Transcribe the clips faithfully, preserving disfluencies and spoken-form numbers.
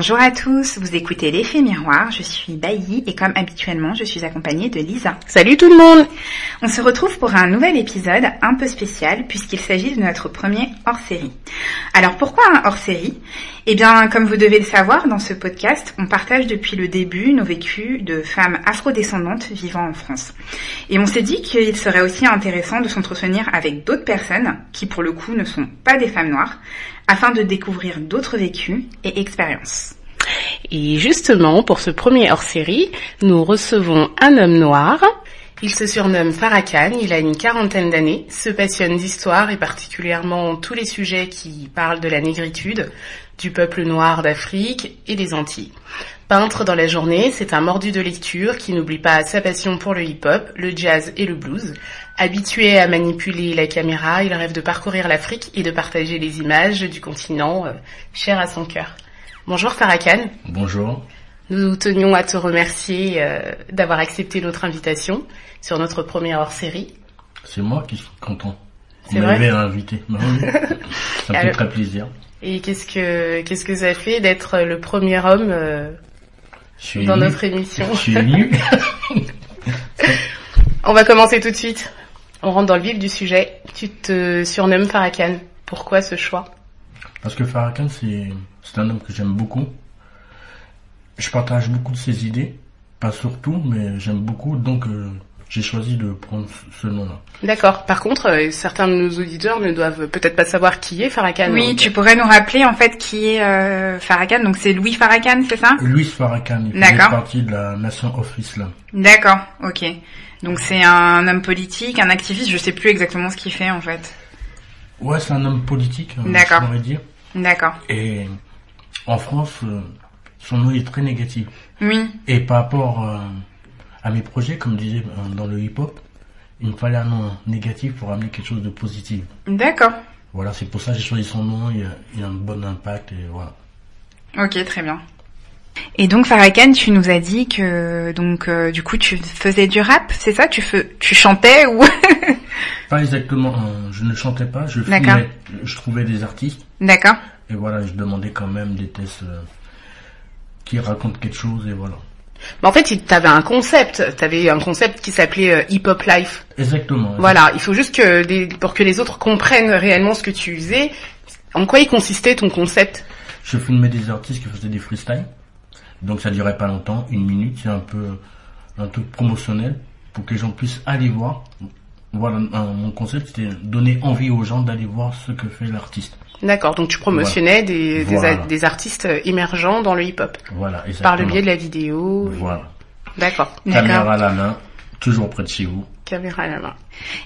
Bonjour à tous, vous écoutez l'effet miroir, je suis Bailly et comme habituellement je suis accompagnée de Lisa. Salut tout le monde! On se retrouve pour un nouvel épisode un peu spécial puisqu'il s'agit de notre premier hors-série. Alors pourquoi un hors-série? Eh bien comme vous devez le savoir, dans ce podcast on partage depuis le début nos vécus de femmes afrodescendantes vivant en France. Et on s'est dit qu'il serait aussi intéressant de s'entretenir avec d'autres personnes qui pour le coup ne sont pas des femmes noires, afin de découvrir d'autres vécus et expériences. Et justement, pour ce premier hors-série, nous recevons un homme noir. Il se surnomme Farrakhan, il a une quarantaine d'années, se passionne d'histoire et particulièrement tous les sujets qui parlent de la négritude, du peuple noir d'Afrique et des Antilles. Peintre dans la journée, c'est un mordu de lecture qui n'oublie pas sa passion pour le hip-hop, le jazz et le blues. Habitué à manipuler la caméra, il rêve de parcourir l'Afrique et de partager les images du continent euh, cher à son cœur. Bonjour Farrakhan. Bonjour. Nous tenions à te remercier euh, d'avoir accepté notre invitation sur notre première hors-série. C'est moi qui suis content. Vous m'avez invité. Ça me Alors, fait très plaisir. Et qu'est-ce que qu'est-ce que ça fait d'être le premier homme euh, dans élu. Notre émission? Je suis élu. On va commencer tout de suite. On rentre dans le vif du sujet. Tu te surnommes Farrakhan. Pourquoi ce choix? Parce que Farrakhan, c'est, c'est un homme que j'aime beaucoup. Je partage beaucoup de ses idées. Pas surtout, mais j'aime beaucoup. Donc, euh, j'ai choisi de prendre ce nom-là. D'accord. Par contre, euh, certains de nos auditeurs ne doivent peut-être pas savoir qui est Farrakhan. Oui, tu pourrais nous rappeler en fait qui est euh, Farrakhan. Donc, c'est Louis Farrakhan, c'est ça? Louis Farrakhan. Il fait partie de la Nation of Islam. D'accord, ok. Donc c'est un homme politique, un activiste, je sais plus exactement ce qu'il fait en fait. Ouais, c'est un homme politique, D'accord. je pourrais dire. D'accord. Et en France, son nom est très négatif. Oui. Et par rapport euh, à mes projets, comme je disais dans le hip-hop, il me fallait un nom négatif pour amener quelque chose de positif. D'accord. Voilà, c'est pour ça que j'ai choisi son nom, il a, il a un bon impact et voilà. Ok, très bien. Et donc Farrakhan, tu nous as dit que donc euh, du coup tu faisais du rap, c'est ça? Tu fais, tu chantais ou Pas exactement. Euh, je ne chantais pas. Je filmais, je trouvais des artistes. D'accord. Et voilà, je demandais quand même des tests euh, qui racontent quelque chose et voilà. Mais en fait, tu avais un concept, tu avais un concept qui s'appelait euh, Hip Hop Life. Exactement. Voilà, il faut juste que les, pour que les autres comprennent réellement ce que tu faisais, en quoi il consistait ton concept. Je filmais des artistes qui faisaient des freestyles. Donc ça durait pas longtemps, une minute, c'est un peu un truc promotionnel pour que les gens puissent aller voir. Voilà, euh, mon concept c'était donner envie aux gens d'aller voir ce que fait l'artiste. D'accord, donc tu promotionnais voilà. Des, des, voilà. A, des artistes émergents dans le hip-hop. Voilà, exactement. Par le biais de la vidéo. Voilà. D'accord. Caméra à la main, toujours près de chez vous. Caméra à la main.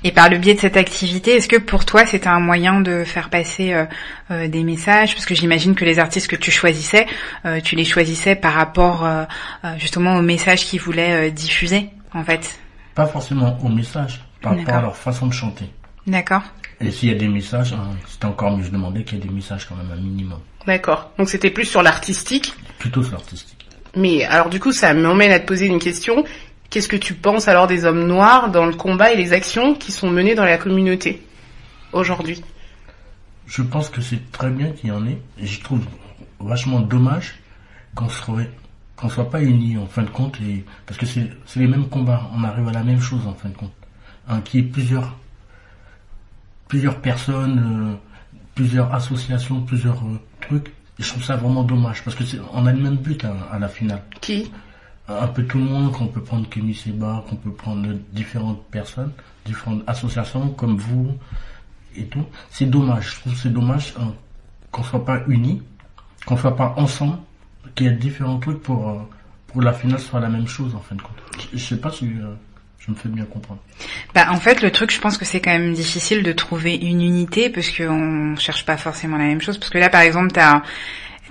Et par le biais de cette activité, est-ce que pour toi c'était un moyen de faire passer euh, euh, des messages? Parce que j'imagine que les artistes que tu choisissais, euh, tu les choisissais par rapport euh, justement au message qu'ils voulaient euh, diffuser en fait. Pas forcément au message, par D'accord. rapport à leur façon de chanter. D'accord. Et s'il y a des messages, hein, c'était encore mieux, je demandais qu'il y ait des messages quand même un minimum. D'accord, donc c'était plus sur l'artistique? Plutôt sur l'artistique. Mais alors du coup ça m'emmène à te poser une question. Qu'est-ce que tu penses alors des hommes noirs dans le combat et les actions qui sont menées dans la communauté aujourd'hui? Je pense que c'est très bien qu'il y en ait. Et je trouve vachement dommage qu'on soit, qu'on soit pas unis en fin de compte. Et, parce que c'est, c'est les mêmes combats. On arrive à la même chose en fin de compte. Hein, qu'il y ait plusieurs, plusieurs personnes, euh, plusieurs associations, plusieurs euh, trucs. Et je trouve ça vraiment dommage. Parce que c'est, on a le même but à, à la finale. Qui ? Un peu tout le monde, qu'on peut prendre Kémi Séba, qu'on peut prendre différentes personnes, différentes associations comme vous et tout. C'est dommage, je trouve que c'est dommage hein, qu'on soit pas unis, qu'on soit pas ensemble, qu'il y ait différents trucs pour pour la finale soit la même chose en fin de compte. Je, je sais pas si euh, je me fais bien comprendre. Bah en fait le truc, je pense que c'est quand même difficile de trouver une unité parce que on cherche pas forcément la même chose. Parce que là par exemple t'as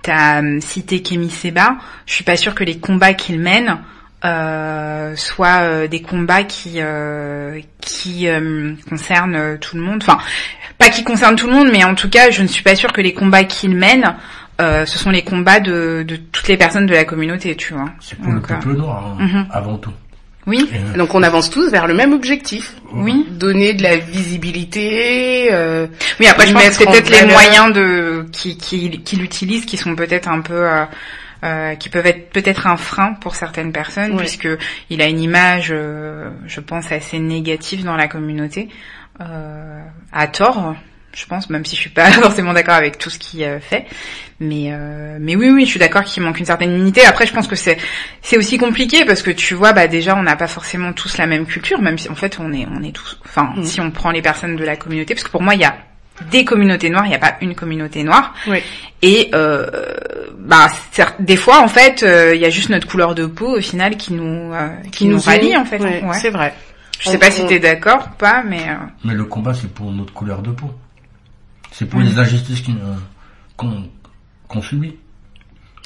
T'as cité Kémi Séba, je suis pas sûre que les combats qu'il mène euh, soient euh, des combats qui euh, qui euh, concernent tout le monde. Enfin, pas qui concernent tout le monde, mais en tout cas, je ne suis pas sûre que les combats qu'il mène, euh, ce sont les combats de, de toutes les personnes de la communauté, tu vois. C'est pour donc, le peuple euh... noir, hein, mm-hmm. avant tout. Oui, euh... donc on avance tous vers le même objectif. Oui. Donner de la visibilité. Euh, oui, après je pense que c'est peut-être les moyens de qui qui qui l'utilisent qui sont peut-être un peu euh, euh, qui peuvent être peut-être un frein pour certaines personnes, oui. puisque il a une image, euh, je pense, assez négative dans la communauté, euh, à tort. Je pense, même si je suis pas forcément d'accord avec tout ce qu'il fait, mais euh, mais oui, oui, je suis d'accord qu'il manque une certaine unité. Après, je pense que c'est c'est aussi compliqué parce que tu vois, bah déjà, on n'a pas forcément tous la même culture, même si en fait, on est on est tous. Enfin, mmh. si on prend les personnes de la communauté, parce que pour moi, il y a des communautés noires, il n'y a pas une communauté noire. Oui. Et euh, bah des fois, en fait, il euh, y a juste notre couleur de peau au final qui nous euh, qui nous, nous rallie en fait. Oui, ouais. C'est vrai. Je sais pas si t'es d'accord ou pas, mais euh... mais le combat, c'est pour notre couleur de peau. C'est pour mmh. les injustices qu'on, euh, qu'on, qu'on subit.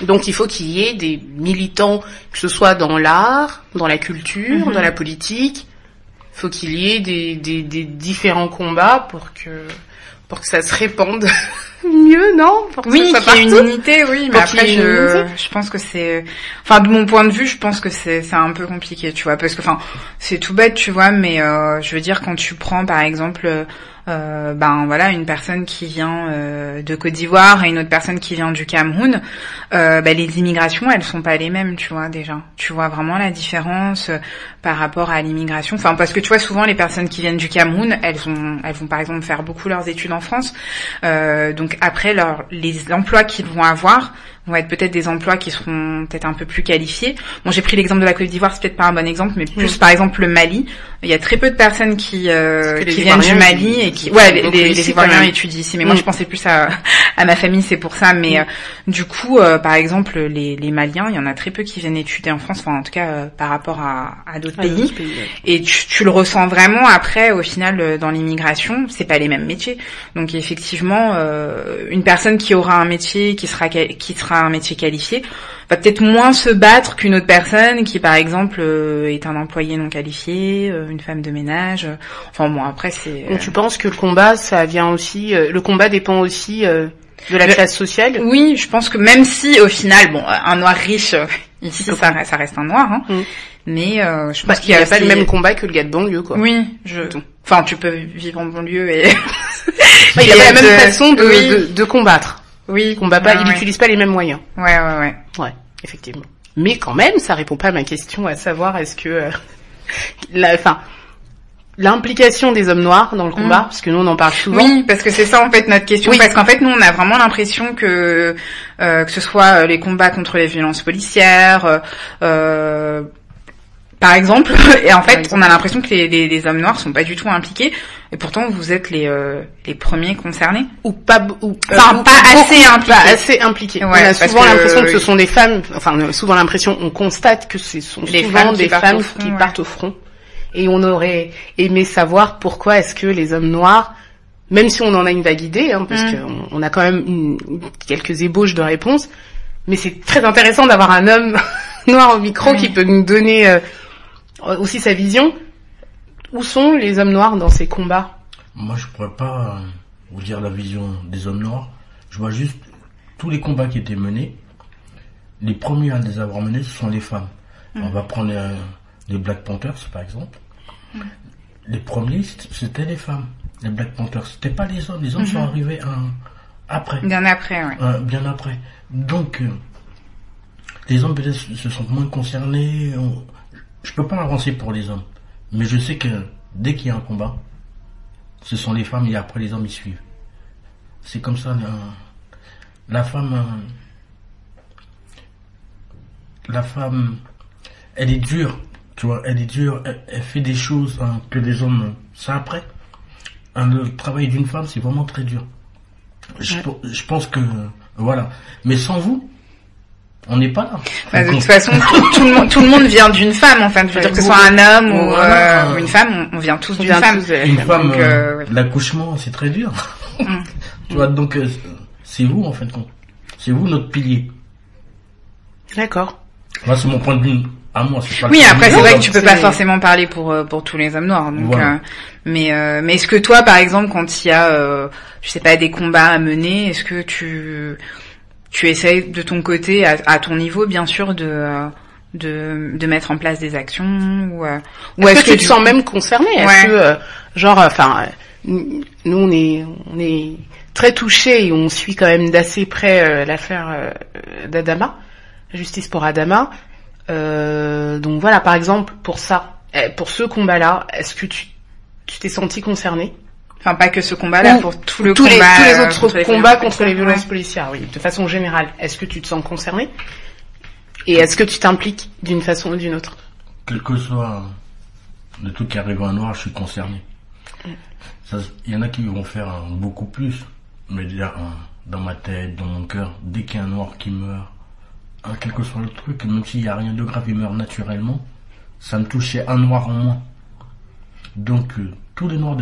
Donc il faut qu'il y ait des militants, que ce soit dans l'art, dans la culture, mmh. dans la politique. Il faut qu'il y ait des, des, des différents combats pour que, pour que ça se répande mieux, non? Pour que oui, ça soit qu'il y ait une unité, oui. Mais après, je, je pense que c'est... Enfin, de mon point de vue, je pense que c'est, c'est un peu compliqué, tu vois. Parce que, enfin, c'est tout bête, tu vois, mais euh, je veux dire, quand tu prends, par exemple... Euh, ben voilà, une personne qui vient euh, de Côte d'Ivoire et une autre personne qui vient du Cameroun, euh, ben les immigrations, elles sont pas les mêmes, tu vois, déjà. Tu vois vraiment la différence euh, par rapport à l'immigration. Enfin, parce que tu vois, souvent, les personnes qui viennent du Cameroun, elles ont, elles vont par exemple faire beaucoup leurs études en France. Euh, donc après, leur, les emplois qu'ils vont avoir vont être peut-être des emplois qui seront peut-être un peu plus qualifiés. Bon, j'ai pris l'exemple de la Côte d'Ivoire, c'est peut-être pas un bon exemple, mais plus mmh. par exemple le Mali. Il y a très peu de personnes qui, euh, qui viennent du Mali et qui, ouais, les, les, les Ivoiriens étudient ici. Mais mmh. moi, je pensais plus à, à ma famille, c'est pour ça. Mais mmh. euh, du coup, euh, par exemple, les, les Maliens, il y en a très peu qui viennent étudier en France. Enfin, en tout cas, euh, par rapport à, à d'autres ah, pays. pays ouais. Et tu, tu le ressens vraiment. Après, au final, dans l'immigration, c'est pas les mêmes métiers. Donc, effectivement, euh, une personne qui aura un métier, qui sera, qui sera un métier qualifié, va peut-être moins se battre qu'une autre personne qui, par exemple, euh, est un employé non qualifié, euh, une femme de ménage. Euh, enfin bon, après c'est. Euh... Tu penses que le combat, ça vient aussi. Euh, le combat dépend aussi euh, de la le... classe sociale. Oui, je pense que même si au final, bon, un noir riche euh, ici, ça, ça reste un noir, hein, mm. mais euh, je pense bah, qu'il n'y a, a pas les... le même combat que le gars de banlieue, quoi. Oui, je. Enfin, tu peux vivre en banlieue et. Il n'y a pas la même de... façon de, oui. de, de combattre. Oui, combat pas, ouais, il n'utilise ouais. pas les mêmes moyens. Ouais, ouais, ouais. Ouais, effectivement. Mais quand même, ça répond pas à ma question, à savoir est-ce que, euh, la, enfin, l'implication des hommes noirs dans le combat, mmh. parce que nous on en parle souvent. Oui, parce que c'est ça en fait notre question, oui. parce qu'en fait nous on a vraiment l'impression que euh, que ce soit les combats contre les violences policières. Euh, Par exemple, et en fait, on a l'impression que les, les, les hommes noirs sont pas du tout impliqués, et pourtant vous êtes les euh, les premiers concernés. Ou pas, ou, enfin, euh, ou pas, pas assez impliqués. Pas assez impliqués. Ouais, on a souvent l'impression que, que ce sont des femmes. Enfin, on a souvent l'impression, on constate que ce sont les souvent femmes des femmes front, qui ouais. partent au front. Et on aurait aimé savoir pourquoi est-ce que les hommes noirs, même si on en a une vague idée, hein, parce mm. qu'on on a quand même une, quelques ébauches de réponses, mais c'est très intéressant d'avoir un homme noir au micro oui. qui peut nous donner. Euh, aussi sa vision. Où sont les hommes noirs dans ces combats? Moi, je pourrais pas vous dire la vision des hommes noirs. Je vois juste tous les combats qui étaient menés. Les premiers à les avoir menés, ce sont les femmes. Mmh. On va prendre les, les Black Panthers, par exemple. Mmh. Les premiers, c'était les femmes. Les Black Panthers, c'était pas les hommes. Les hommes mmh. sont arrivés un, après. Bien après, oui. Euh, bien après. Donc, euh, les hommes peut-être se sont moins concernés. On, Je peux pas avancer pour les hommes, mais je sais que dès qu'il y a un combat, ce sont les femmes et après les hommes ils suivent. C'est comme ça, la, la femme, la femme, elle est dure, tu vois, elle est dure, elle, elle fait des choses hein, que les hommes, ça après. Hein, le travail d'une femme, c'est vraiment très dur. Je, je pense que, voilà, mais sans vous. On n'est pas là. Bah, de toute façon, tout, tout, le monde, tout le monde vient d'une femme, enfin, je veux dire que ce soit un homme ou, euh, ou une femme, on, on vient tous on d'une vient femme. Tous, euh, une femme, donc, euh, ouais. l'accouchement, c'est très dur. Mm. Tu vois, donc euh, c'est vous en fin de compte, c'est vous notre pilier. D'accord. Moi, c'est mon point de vue. À moi, c'est pas. Oui, après, c'est vrai que tu peux c'est... pas forcément parler pour pour tous les hommes noirs. Donc, voilà. euh, mais euh, mais est-ce que toi, par exemple, quand il y a, euh, je sais pas, des combats à mener, est-ce que tu Tu essayes de ton côté, à, à ton niveau, bien sûr, de, de de mettre en place des actions ou, ou est-ce, est-ce que, que tu te sens même concerné ouais. Est-ce que, euh, genre, enfin, euh, nous on est on est très touchés et on suit quand même d'assez près euh, l'affaire euh, d'Adama. justice pour Adama. Euh, donc voilà, par exemple, pour ça, pour ce combat-là, est-ce que tu, tu t'es senti concerné? Enfin, pas que ce combat-là, ou pour tout le tous combat... Les, tous les autres contre les combats contre les violences ouais. policières, oui, de façon générale. Est-ce que tu te sens concerné? Et est-ce que tu t'impliques d'une façon ou d'une autre? Quel que soit le truc qui arrive en noir, je suis concerné. Il ouais. y en a qui vont faire hein, beaucoup plus, mais déjà hein, dans ma tête, dans mon cœur, dès qu'il y a un noir qui meurt, hein, quel que soit le truc, même s'il n'y a rien de grave, il meurt naturellement, ça me touche, c'est un noir en moins. Donc... Euh, tous les Noirs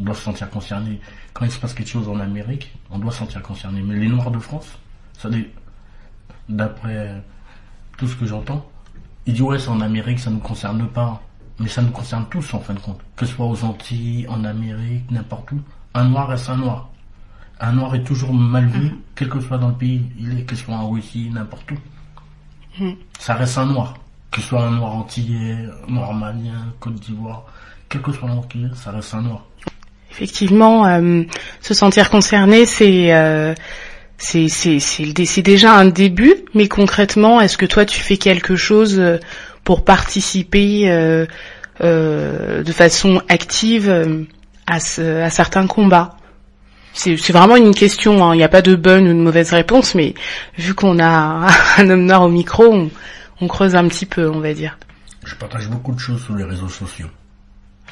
doivent se sentir concernés. Quand il se passe quelque chose en Amérique, on doit se sentir concerné. Mais les Noirs de France, ça, d'après tout ce que j'entends, ils disent ouais, c'est en Amérique, ça ne nous concerne pas. Mais ça nous concerne tous en fin de compte. Que ce soit aux Antilles, en Amérique, n'importe où. Un Noir reste un Noir. Un Noir est toujours mal vu, mmh. quel que soit dans le pays. Il est, que ce soit en Russie, n'importe où. Mmh. Ça reste un Noir. Que ce soit un Noir antillais, un Noir malien, Côte d'Ivoire... Quel que soit l'endroit, ça reste un noir. Effectivement, euh, se sentir concerné, c'est, euh, c'est, c'est, c'est, c'est déjà un début, mais concrètement, est-ce que toi, tu fais quelque chose pour participer euh, euh, de façon active à, ce, à certains combats? C'est, c'est vraiment une question, hein. Il n'y a pas de bonne ou de mauvaise réponse, mais vu qu'on a un homme noir au micro, on, on creuse un petit peu, on va dire. Je partage beaucoup de choses sur les réseaux sociaux.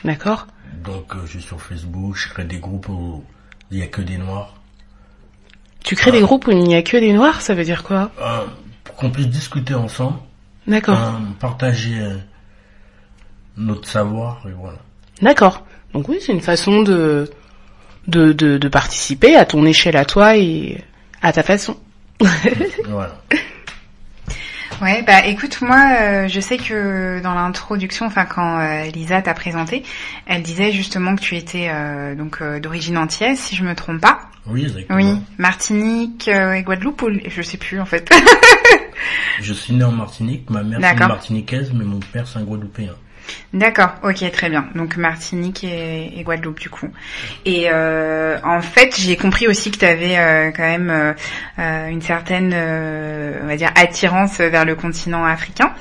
D'accord. Donc, euh, je suis sur Facebook, je crée des groupes où il n'y a que des noirs. Tu crées euh, des groupes où il n'y a que des noirs, ça veut dire quoi? euh, Pour qu'on puisse discuter ensemble. D'accord. Euh, partager euh, notre savoir, et voilà. D'accord. Donc oui, c'est une façon de, de, de, de participer à ton échelle, à toi et à ta façon. Voilà. Ouais, bah écoute, moi, euh, je sais que dans l'introduction, enfin quand euh, Lisa t'a présenté, elle disait justement que tu étais euh, donc euh, d'origine antillaise, si je me trompe pas. Oui, exactement. Oui, Martinique euh, et Guadeloupe, ou... je sais plus en fait. Je suis née en Martinique, ma mère est martiniquaise, mais mon père c'est un Guadeloupéen. D'accord, ok, très bien. Donc Martinique et, et Guadeloupe du coup. Et euh, en fait, j'ai compris aussi que tu avais euh, quand même euh, une certaine, euh, on va dire, attirance vers le continent africain.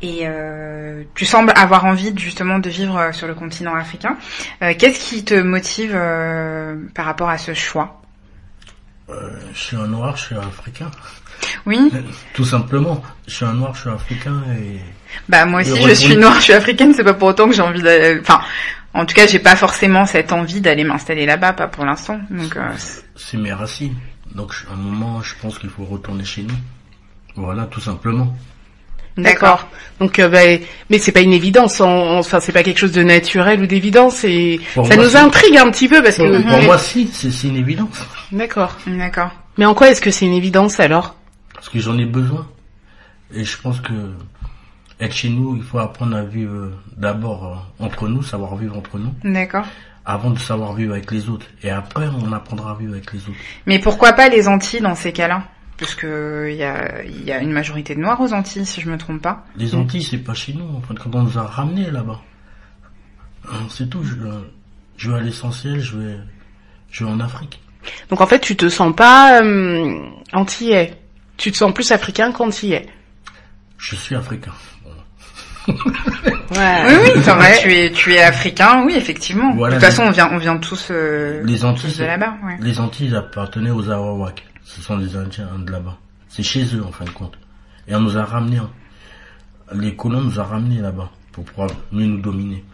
Et euh, tu sembles avoir envie justement de vivre sur le continent africain. Euh, qu'est-ce qui te motive euh, par rapport à ce choix ? Euh, je suis un noir, je suis africain. Oui. Tout simplement. Je suis un noir, je suis africain et... Bah, moi aussi, je suis noire, je suis africaine, c'est pas pour autant que j'ai envie d'aller... Enfin, en tout cas, j'ai pas forcément cette envie d'aller m'installer là-bas, pas pour l'instant. Donc, euh... c'est mes racines. Donc, à un moment, je pense qu'il faut retourner chez nous. Voilà, tout simplement. D'accord. Donc, euh, bah, mais c'est pas une évidence. Enfin, c'est pas quelque chose de naturel ou d'évidence. Et pour ça nous si. intrigue un petit peu parce que. Pour, pour moi, si, c'est, c'est une évidence. D'accord. D'accord. Mais en quoi est-ce que c'est une évidence alors? Parce que j'en ai besoin. Et je pense que être chez nous, il faut apprendre à vivre d'abord entre nous, savoir vivre entre nous. D'accord. Avant de savoir vivre avec les autres. Et après, on apprendra à vivre avec les autres. Mais pourquoi pas les Antilles dans ces cas-là? Parce que il y a, y a une majorité de Noirs aux Antilles, si je me trompe pas. Les Antilles, c'est pas chez nous. En fait, quand on nous a ramenés là-bas, c'est tout. Je, je vais à l'essentiel. Je vais, je vais en Afrique. Donc en fait, tu te sens pas euh, antillais. Tu te sens plus africain qu'antillais. Je suis africain. Voilà. Ouais. Oui, oui, c'est vrai. Tu es, tu es africain. Oui, effectivement. Voilà, de toute façon, on vient, on vient tous, euh, les Antilles, tous de là-bas. Ouais. Les Antilles appartenaient aux Arawak. Ce sont les Indiens de là-bas. C'est chez eux, en fin de compte. Et on nous a ramenés. Les colons nous ont ramenés là-bas pour pouvoir mieux nous dominer.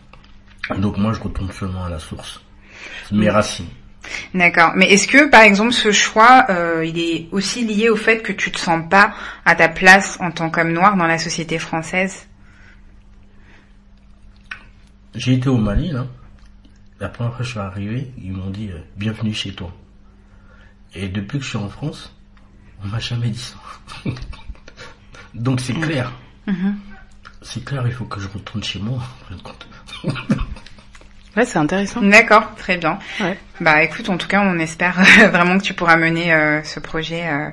Donc moi, je retourne seulement à la source. C'est mes racines. D'accord. Mais est-ce que, par exemple, ce choix, euh, il est aussi lié au fait que tu te sens pas à ta place en tant qu'homme noir dans la société française? J'ai été au Mali, là. La première fois que je suis arrivé, ils m'ont dit euh, « Bienvenue chez toi ». Et depuis que je suis en France, on m'a jamais dit ça. Donc c'est clair. Mm-hmm. C'est clair, il faut que je retourne chez moi. Ouais, c'est intéressant. D'accord, très bien. Ouais. Bah écoute, en tout cas, on espère vraiment que tu pourras mener euh, ce projet euh,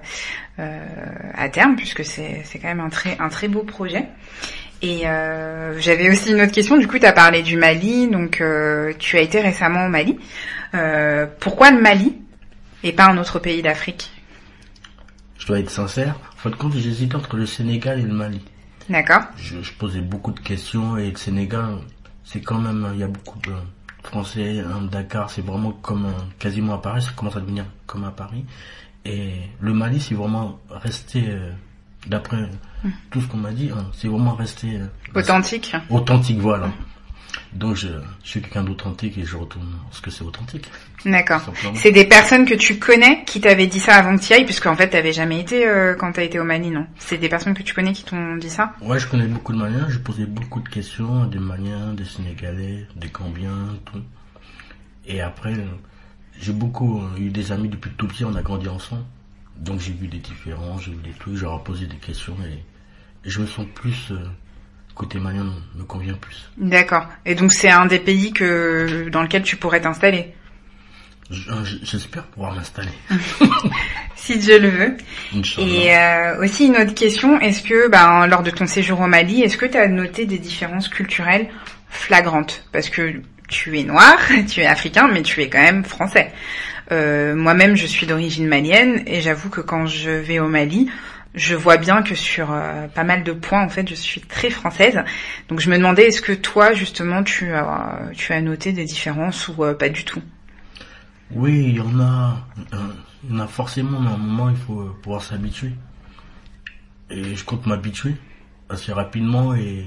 euh, à terme, puisque c'est, c'est quand même un très, un très beau projet. Et euh, j'avais aussi une autre question. Du coup, tu as parlé du Mali, donc euh, tu as été récemment au Mali. Euh, pourquoi le Mali ? Et pas un autre pays d'Afrique? je dois être sincère, en fin de compte, j'hésitais entre le Sénégal et le Mali. D'accord. Je, je posais beaucoup de questions, et le Sénégal, c'est quand même, il y a beaucoup de Français, hein, Dakar, c'est vraiment comme quasiment à Paris, ça commence à devenir comme à Paris. Et le Mali, c'est vraiment resté, euh, d'après mmh. tout ce qu'on m'a dit, hein, c'est vraiment resté... Euh, authentique. Authentique, voilà. Mmh. Donc je, je suis quelqu'un d'authentique et je retourne parce que c'est authentique. D'accord. C'est des personnes que tu connais qui t'avaient dit ça avant que tu y ailles, puisqu'en fait t'avais jamais été euh, quand t'as été au Mali, non? C'est des personnes que tu connais qui t'ont dit ça? Ouais, je connais beaucoup de Maliens, je posais beaucoup de questions, des Maliens, des Sénégalais, des Gambiens, tout. Et après, j'ai beaucoup eu des amis depuis tout petit, on a grandi ensemble. Donc j'ai vu des différences, j'ai vu des trucs, j'ai posé des questions et, et je me sens plus... Euh, côté malien me convient plus. D'accord. Et donc c'est un des pays que dans lequel tu pourrais t'installer? J'espère pouvoir m'installer. Si Dieu le veut. Et euh, aussi une autre question, est-ce que ben, lors de ton séjour au Mali, est-ce que tu as noté des différences culturelles flagrantes? Parce que tu es noir, tu es africain, mais tu es quand même français. Euh, moi-même, je suis d'origine malienne et j'avoue que quand je vais au Mali... je vois bien que sur euh, pas mal de points, en fait, je suis très française. Donc, je me demandais, est-ce que toi, justement, tu as, tu as noté des différences ou euh, pas du tout? Oui, il y en a. Il y en a forcément, mais à un moment, il faut pouvoir s'habituer. Et je compte m'habituer assez rapidement. Et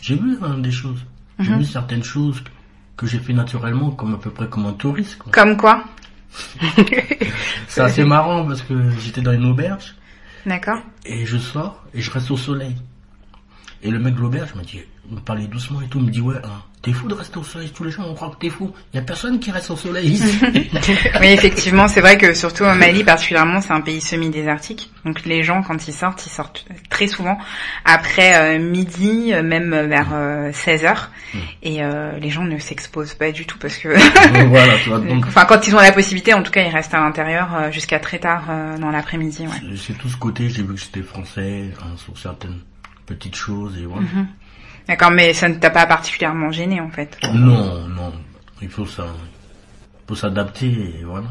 j'ai vu hein, des choses. J'ai mm-hmm. vu certaines choses que j'ai fait naturellement, comme à peu près comme un touriste. Quoi. Comme quoi? C'est assez marrant parce que j'étais dans une auberge. D'accord. Et je sors et je reste au soleil. Et le mec de l'auberge me dit, me parlait doucement et tout, me dit ouais, hein, t'es fou de rester au soleil, tous les gens vont croire que t'es fou. Il y a personne qui reste au soleil ici. Oui, effectivement, c'est vrai que surtout au Mali particulièrement, c'est un pays semi-désertique. Donc les gens quand ils sortent, ils sortent très souvent après euh, midi, même vers euh, seize heures mmh. et euh, les gens ne s'exposent pas du tout parce que voilà, tu vois, donc... enfin quand ils ont la possibilité, en tout cas, ils restent à l'intérieur jusqu'à très tard euh, dans l'après-midi, ouais. C'est tout ce côté, j'ai vu que j'étais français hein, sur certaines petites choses et voilà. Mmh. D'accord, mais ça ne t'a pas particulièrement gêné en fait? Non, non, il faut ça, il faut s'adapter et voilà.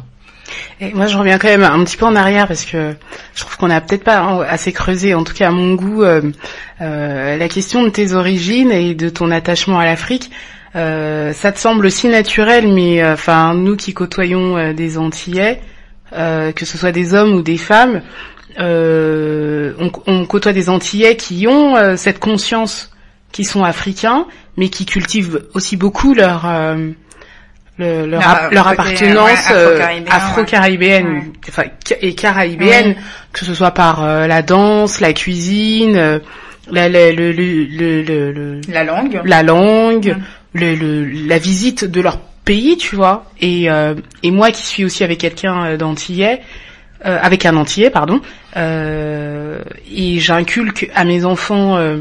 Et moi je reviens quand même un petit peu en arrière parce que je trouve qu'on n'a peut-être pas assez creusé, en tout cas à mon goût, euh, euh, la question de tes origines et de ton attachement à l'Afrique. Euh, ça te semble si naturel, mais enfin euh, nous qui côtoyons euh, des Antillais, euh, que ce soit des hommes ou des femmes, euh, on, on côtoie des Antillais qui ont euh, cette conscience qui sont africains, mais qui cultivent aussi beaucoup leur euh, le, leur, leur, leur appartenance euh, ouais, afro-caribéenne, ouais. Enfin, et caribéenne, ouais. Que ce soit par euh, la danse, la cuisine, euh, la, la, le, le, le, le, la langue, la langue, ouais. le, le, la visite de leur pays, tu vois. Et euh, et moi qui suis aussi avec quelqu'un d'antillais, euh, avec un antillais, pardon, euh, et j'inculque à mes enfants. Euh,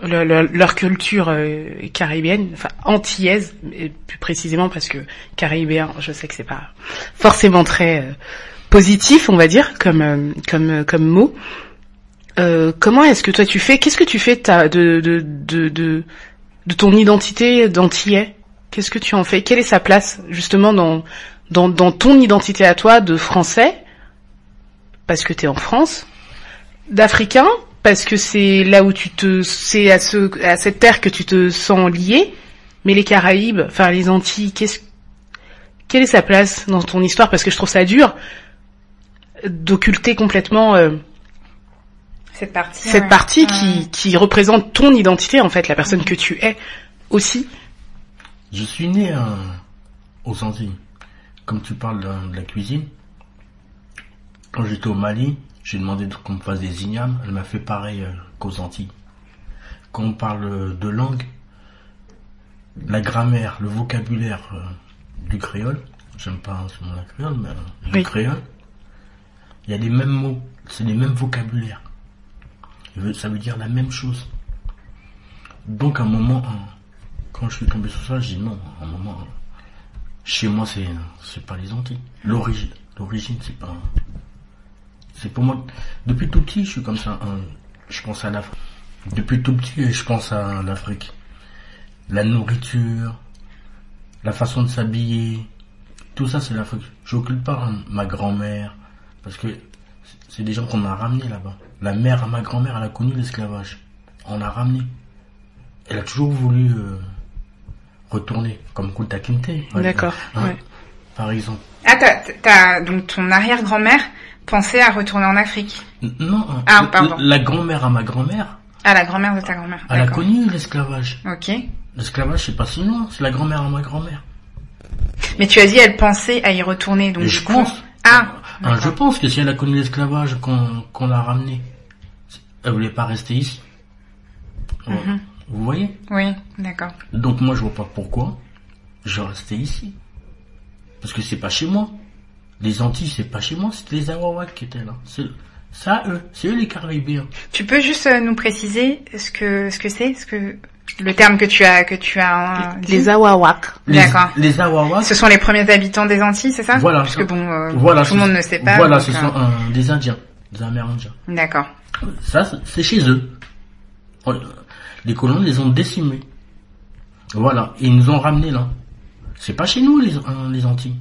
Le, le, leur culture euh, caribéenne, enfin antillaise, plus précisément parce que caribéen, je sais que c'est pas forcément très euh, positif, on va dire, comme euh, comme comme mot. Euh, comment est-ce que toi tu fais? Qu'est-ce que tu fais ta, de, de de de de ton identité d'antillais? Qu'est-ce que tu en fais? Quelle est sa place justement dans dans dans ton identité à toi de français parce que t'es en France, d'africain? Parce que c'est là où tu te, c'est à ce, à cette terre que tu te sens lié. Mais les Caraïbes, enfin les Antilles, qu'est-ce, quelle est sa place dans ton histoire? Parce que je trouve ça dur d'occulter complètement euh, cette partie, cette ouais. partie ouais. qui, qui représente ton identité en fait, la personne que tu es aussi. Je suis né euh, aux Antilles. Comme tu parles de, de la cuisine, quand j'étais au Mali. J'ai demandé qu'on me fasse des ignames, elle m'a fait pareil euh, qu'aux Antilles. Quand on parle euh, de langue, la grammaire, le vocabulaire euh, du créole, j'aime pas ce mot-là créole, mais euh, oui. Du créole, il y a les mêmes mots, c'est les mêmes vocabulaires. Ça veut dire la même chose. Donc à un moment, quand je suis tombé sur ça, je dis non, à un moment, chez moi c'est, c'est pas les Antilles. L'origine, l'origine c'est pas... C'est pour moi, depuis tout petit, je suis comme ça, hein, je pense à l'Afrique. Depuis tout petit, je pense à l'Afrique. La nourriture, la façon de s'habiller, tout ça c'est l'Afrique. J'occupe pas hein, ma grand-mère, parce que c'est des gens qu'on a ramenés là-bas. La mère à ma grand-mère, elle a connu l'esclavage. On l'a ramené. Elle a toujours voulu euh, retourner, comme Kunta Kinte. Ouais. D'accord, ouais. Ouais. Par exemple. Ah, t'as, t'as, donc ton arrière-grand-mère pensait à retourner en Afrique. Non, ah, pardon. La grand-mère à ma grand-mère. Ah, la grand-mère de ta grand-mère. Elle D'accord. a connu l'esclavage. Ok. L'esclavage, c'est pas si loin, c'est la grand-mère à ma grand-mère. Mais tu as dit, elle pensait à y retourner. Donc je coup... pense. Ah, ah je pense que si elle a connu l'esclavage, qu'on, qu'on l'a ramenée, elle voulait pas rester ici. Ouais. Mm-hmm. Vous voyez? Oui, d'accord. Donc moi, je vois pas pourquoi je restais ici. Parce que c'est pas chez moi. Les Antilles, c'est pas chez moi, c'est les Arawak qui étaient là. C'est, c'est à eux, c'est eux les Caribéens. Tu peux juste nous préciser ce que, ce que c'est, ce que... Le terme que tu as, que tu as, les, les Arawak. D'accord. Les, les Arawak. Ce sont les premiers habitants des Antilles, c'est ça? Voilà. Parce que bon, euh, voilà, tout le monde ne sait pas. Voilà, ce euh... sont euh, des Indiens, des Amérindiens. D'accord. Ça, c'est chez eux. Les colons les ont décimés. Voilà. Et ils nous ont ramenés là. C'est pas chez nous, les, euh, les Antilles.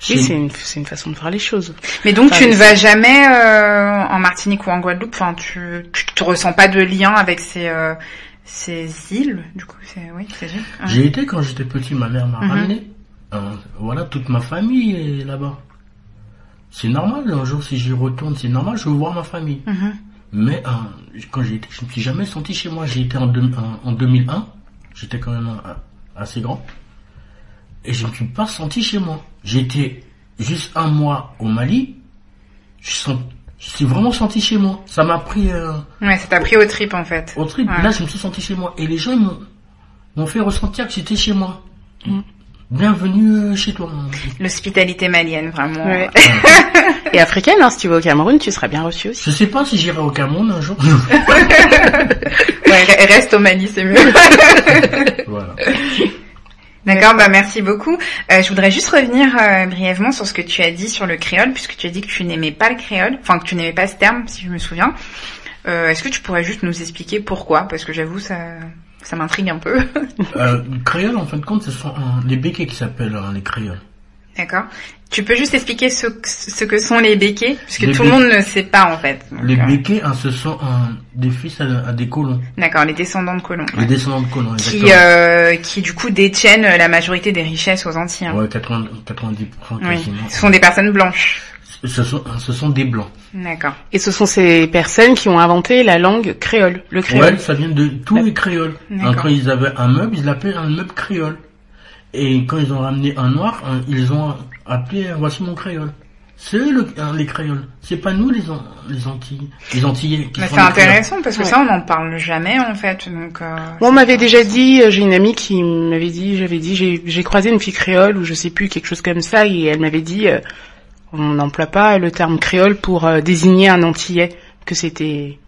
Chez... Oui, c'est une, c'est une façon de faire les choses. Mais donc, enfin, tu ne vas jamais, euh, en Martinique ou en Guadeloupe, enfin, tu, tu te ressens pas de lien avec ces, euh, ces îles, du coup, c'est, oui, ces îles. Ah. J'ai été quand j'étais petit, ma mère m'a mm-hmm. ramené. Euh, voilà, toute ma famille est là-bas. C'est normal, un jour, si j'y retourne, c'est normal, je veux voir ma famille. Mm-hmm. Mais, euh, quand j'ai été, je me suis jamais senti chez moi. J'ai été en, de, en, en deux mille un, j'étais quand même assez grand. Et je me suis pas senti chez moi. J'étais juste un mois au Mali, je sens, je suis vraiment senti chez moi. Ça m'a pris... Euh, ouais, ça t'a pris au, au trip, en fait. Au trip, ouais. Là, je me suis senti chez moi. Et les gens m'ont, m'ont fait ressentir que j'étais chez moi. Mm. Bienvenue chez toi. L'hospitalité malienne, vraiment. Ouais. Et africaine, hein, si tu vas au Cameroun, tu seras bien reçu aussi. Je sais pas si j'irai au Cameroun un jour. Ouais, reste au Mali, c'est mieux. Voilà. D'accord, bah merci beaucoup. Euh, je voudrais juste revenir euh, brièvement sur ce que tu as dit sur le créole, puisque tu as dit que tu n'aimais pas le créole, enfin que tu n'aimais pas ce terme, si je me souviens. Euh, est-ce que tu pourrais juste nous expliquer pourquoi? Parce que j'avoue, ça ça m'intrigue un peu. euh, créole, en fin de compte, ce sont euh, les béquets qui s'appellent euh, les créoles. D'accord. Tu peux juste expliquer ce, ce que sont les béquets, puisque les tout le monde ne sait pas en fait. Donc, les euh... béquets, hein, ce sont euh, des fils à, à des colons. D'accord, les descendants de colons. Les ouais. descendants de colons, exactement. Qui, euh, qui du coup détiennent la majorité des richesses aux Antilles. Hein. Ouais, quatre-vingts, quatre-vingt-dix pour cent quasiment. Ce sont des personnes blanches. Ce sont, ce sont des blancs. D'accord. Et ce sont ces personnes qui ont inventé la langue créole, le créole. Ouais, ça vient de tous la... les créoles. Hein, quand ils avaient un meuble, ils l'appelaient un meuble créole. Et quand ils ont ramené un noir, hein, ils ont appelé voici mon créole. C'est le, hein, les créoles. C'est pas nous les an, les Antilles, les Antillais. Qui Mais c'est intéressant créoles. Parce que ouais. ça on n'en parle jamais en fait. Donc. Euh, bon, on m'avait déjà dit, j'ai une amie qui m'avait dit, j'avais dit, j'ai, j'ai croisé une fille créole ou je sais plus quelque chose comme ça et elle m'avait dit, euh, on n'emploie pas le terme créole pour euh, désigner un Antillais, que c'était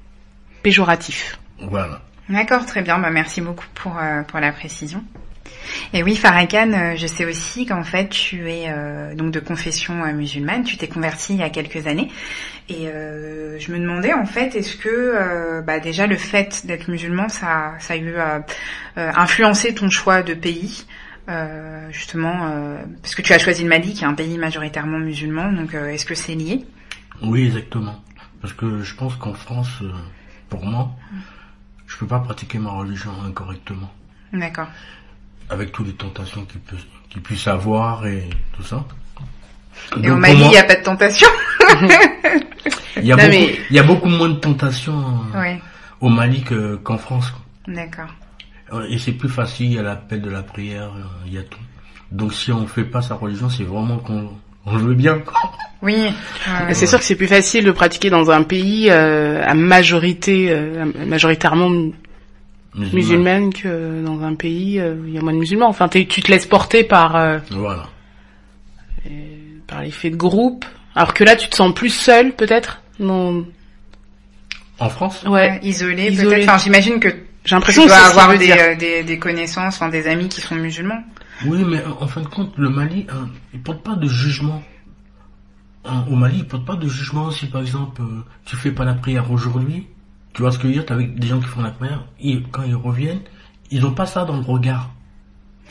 péjoratif. Voilà. D'accord, très bien. Bah merci beaucoup pour euh, pour la précision. Et oui, Farrakhan, je sais aussi qu'en fait tu es euh, donc de confession euh, musulmane, tu t'es converti il y a quelques années et euh, je me demandais en fait est-ce que euh, bah déjà le fait d'être musulman ça, ça a eu euh, influencé ton choix de pays euh, justement euh, parce que tu as choisi le Mali qui est un pays majoritairement musulman donc euh, est-ce que c'est lié? Oui exactement, parce que je pense qu'en France euh, pour moi je peux pas pratiquer ma religion incorrectement. D'accord. Avec toutes les tentations qu'il peut, qu'il puisse avoir et tout ça. Et donc, au Mali, il n'y a pas de tentation. Il y a non, beaucoup, mais... il y a beaucoup moins de tentations oui. au Mali que, qu'en France. D'accord. Et c'est plus facile, il y a l'appel de la prière, il y a tout. Donc si on fait pas sa religion, c'est vraiment qu'on, on le veut bien. Oui. Euh... C'est sûr que c'est plus facile de pratiquer dans un pays, euh, à majorité, euh, majoritairement Musulman. musulmane que dans un pays où il y a moins de musulmans. Enfin, tu te laisses porter par euh, voilà. euh, par l'effet de groupe. Alors que là, tu te sens plus seul, peut-être non. En France. Ouais, ouais isolé, isolé. Peut-être. Enfin, j'imagine que j'ai l'impression tu dois que avoir des, euh, des des connaissances, enfin des amis qui sont musulmans. Oui, mais en fin de compte, le Mali, hein, il porte pas de jugement. Hein, au Mali, il porte pas de jugement si, par exemple, euh, tu fais pas la prière aujourd'hui. Tu vois ce que je veux dire, t'as avec des gens qui font la prière, et quand ils reviennent, ils ont pas ça dans le regard.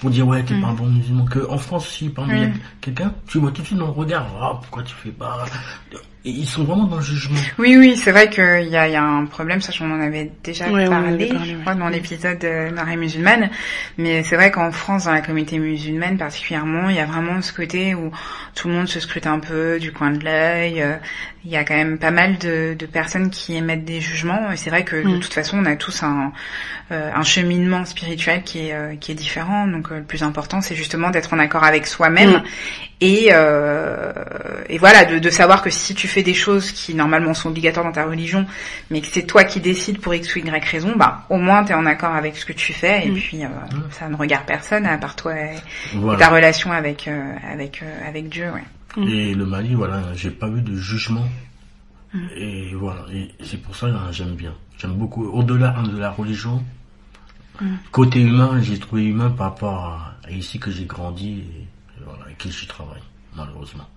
Pour dire, ouais, t'es mmh. pas un bon musulman. Que, en France, si, parmi mmh. quelqu'un, tu vois tout de suite dans le regard, ah, oh, pourquoi tu fais pas, Et ils sont vraiment dans le jugement. Oui, oui, c'est vrai qu'il y a, y a un problème, sachant qu'on en avait déjà oui, parlé, je crois, dans l'épisode euh, Noir et musulmane. Mais c'est vrai qu'en France, dans la communauté musulmane particulièrement, il y a vraiment ce côté où tout le monde se scrute un peu du coin de l'œil. Il euh, y a quand même pas mal de, de personnes qui émettent des jugements. Et c'est vrai que mmh. de toute façon, on a tous un, euh, un cheminement spirituel qui est, euh, qui est différent. Donc euh, le plus important, c'est justement d'être en accord avec soi-même. Mmh. Et, euh, et voilà, de, de savoir que si tu fais des choses qui normalement sont obligatoires dans ta religion, mais que c'est toi qui décides pour X ou Y raison, bah au moins t'es en accord avec ce que tu fais et mmh. puis euh, mmh. ça ne regarde personne à part toi et, voilà. et ta relation avec euh, avec euh, avec Dieu. Ouais. Et mmh. le Mali, voilà, j'ai pas eu de jugement mmh. et voilà, et c'est pour ça que hein, j'aime bien, j'aime beaucoup. Au-delà hein, de la religion, mmh. côté humain, j'ai trouvé humain par rapport à ici que j'ai grandi et, et voilà, avec qui je travaille malheureusement.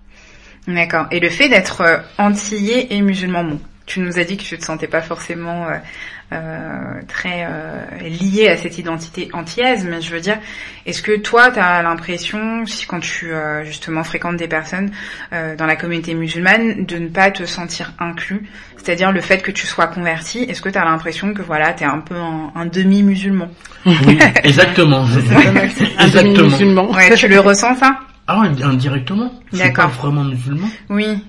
D'accord. Et le fait d'être euh, antillais et musulman, bon, tu nous as dit que tu te sentais pas forcément euh, euh, très euh, lié à cette identité antillaise, mais je veux dire, est-ce que toi, tu as l'impression, si quand tu euh, justement fréquentes des personnes euh, dans la communauté musulmane, de ne pas te sentir inclus, c'est-à-dire le fait que tu sois converti, est-ce que tu as l'impression que voilà, tu es un peu un, un demi-musulman? Oui, exactement. Un demi-musulman. Ouais, tu le ressens ça? Ah, indirectement. D'accord. C'est pas vraiment musulman. Oui.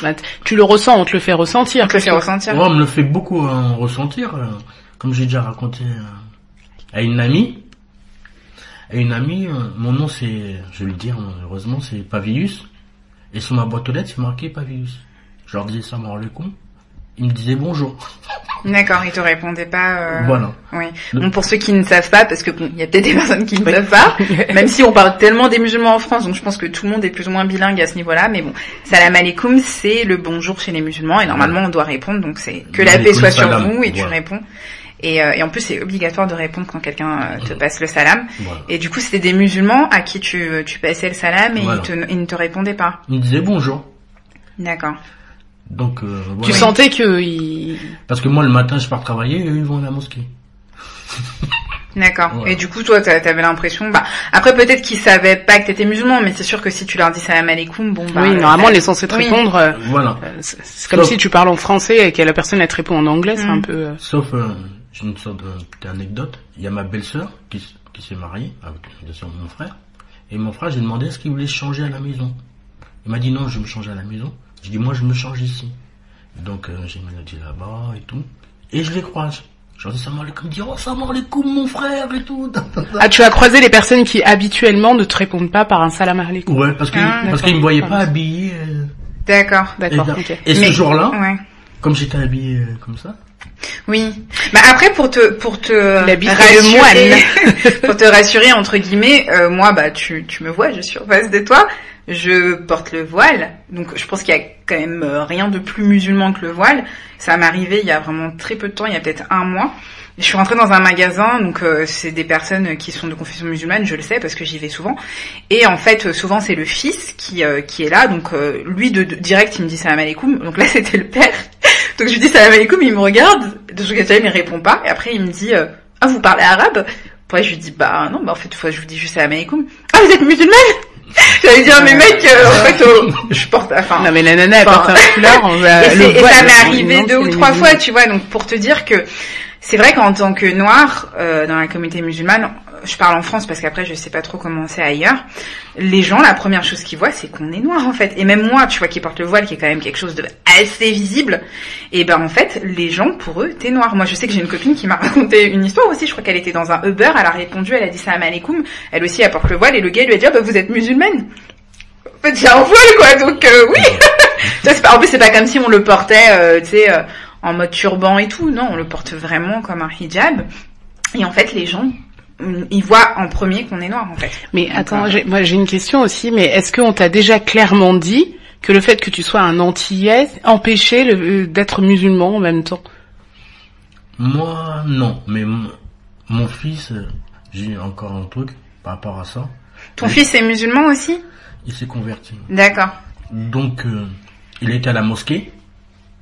Bah, t- tu le ressens, on te le fait ressentir. On te le fait ressentir. Ouais, on me le fait beaucoup hein, ressentir. Euh, comme j'ai déjà raconté euh, à une amie, à une amie, euh, mon nom c'est, je vais le dire malheureusement, c'est Pavillus. Et sur ma boîte aux lettres, c'est marqué Pavillus. Je leur disais Salam alaikum. Ils me disaient bonjour. D'accord, ils te répondaient pas. Euh... Voilà. Oui. Bon, pour ceux qui ne savent pas, parce que bon, y a peut-être des personnes qui ne oui. savent pas, même si on parle tellement des musulmans en France, donc je pense que tout le monde est plus ou moins bilingue à ce niveau-là, mais bon, salam alaikum, c'est le bonjour chez les musulmans, et normalement on doit répondre, donc c'est que la paix soit sur vous, et tu réponds. Et, euh, et en plus, c'est obligatoire de répondre quand quelqu'un te passe le salam. Voilà. Et du coup, c'était des musulmans à qui tu, tu passais le salam, et voilà. ils, te, ils ne te répondaient pas. Ils me disaient bonjour. D'accord. Donc, euh, voilà. Tu sentais que il... Parce que moi le matin je pars travailler et eux ils vont à la mosquée. D'accord. Voilà. Et du coup toi t'avais l'impression, bah après peut-être qu'ils savaient pas que t'étais musulman, mais c'est sûr que si tu leur dis salam alaikum, bon bah. Oui, normalement on est censé te répondre. Oui. Euh, voilà. Euh, c'est, c'est comme sauf... si tu parles en français et que la personne elle te répond en anglais, mmh. c'est un peu. Euh... Sauf euh, j'ai une sorte de petite anecdote. Il y a ma belle-sœur qui qui s'est mariée avec bien sûr mon frère. Et mon frère j'ai demandé est-ce qu'il voulait se changer à la maison. Il m'a dit non, je vais me changer à la maison. Je dis, moi, je me change ici. Donc, euh, j'ai mis le dit là-bas et tout. Et je les croise. Je leur dis, ça m'a les coups, dit, oh, ça m'a les coups, mon frère et tout. Ah, tu as croisé les personnes qui, habituellement, ne te répondent pas par un salam alaikum. Ouais, parce qu'ils ah, parce qu'ils me voyaient pas habillé. Euh... D'accord, d'accord. Et, okay. et ce Mais, jour-là, ouais. comme j'étais habillé euh, comme ça. Oui. Bah après pour te pour te rassurer, pour te rassurer entre guillemets, euh, moi bah tu tu me vois, je suis en face de toi, je porte le voile, donc je pense qu'il y a quand même rien de plus musulman que le voile. Ça m'est arrivé il y a vraiment très peu de temps, il y a peut-être un mois. Je suis rentrée dans un magasin, donc euh, c'est des personnes qui sont de confession musulmane, je le sais parce que j'y vais souvent. Et en fait, souvent c'est le fils qui euh, qui est là, donc euh, lui de, de direct il me dit salam alaikum. Donc là c'était le père. Donc je lui dis salam alaikum, il me regarde, de ce côté-là il me répond pas. Et après il me dit euh, ah vous parlez arabe? Après je lui dis bah non, bah en fait fois je vous dis juste salam alaikum. Ah vous êtes musulmane? J'allais dire, mais mec, euh, en fait, oh, je porte, enfin. Non, mais la nana, elle porte un foulard, on va, et, le et voile, ça m'est arrivé non, deux ou trois fois, tu vois, donc pour te dire que, c'est vrai qu'en tant que noire, euh, dans la communauté musulmane, je parle en France parce qu'après je sais pas trop comment c'est ailleurs, les gens, la première chose qu'ils voient, c'est qu'on est noir, en fait. Et même moi, tu vois, qui porte le voile, qui est quand même quelque chose de assez visible, et ben, en fait, les gens, pour eux, t'es noir. Moi, je sais que j'ai une copine qui m'a raconté une histoire aussi, je crois qu'elle était dans un Uber, elle a répondu, elle a dit salam alaikum, elle aussi, elle porte le voile, et le gars lui a dit, ah, bah, vous êtes musulmane. En fait, j'ai un voile, quoi, donc, euh, oui. Ça, c'est pas, en plus, c'est pas comme si on le portait, euh, tu sais, euh, en mode turban et tout, non, on le porte vraiment comme un hijab, et en fait, les gens, ils voient en premier qu'on est noir, en fait. Mais donc, attends, euh... j'ai, moi j'ai une question aussi, mais est-ce qu'on t'a déjà clairement dit que le fait que tu sois un antillais empêchait le, d'être musulman en même temps? Moi, non, mais mon, mon fils, j'ai encore un truc par rapport à ça. Ton mais, fils est musulman aussi? Il s'est converti. D'accord. Donc, euh, il était à la mosquée,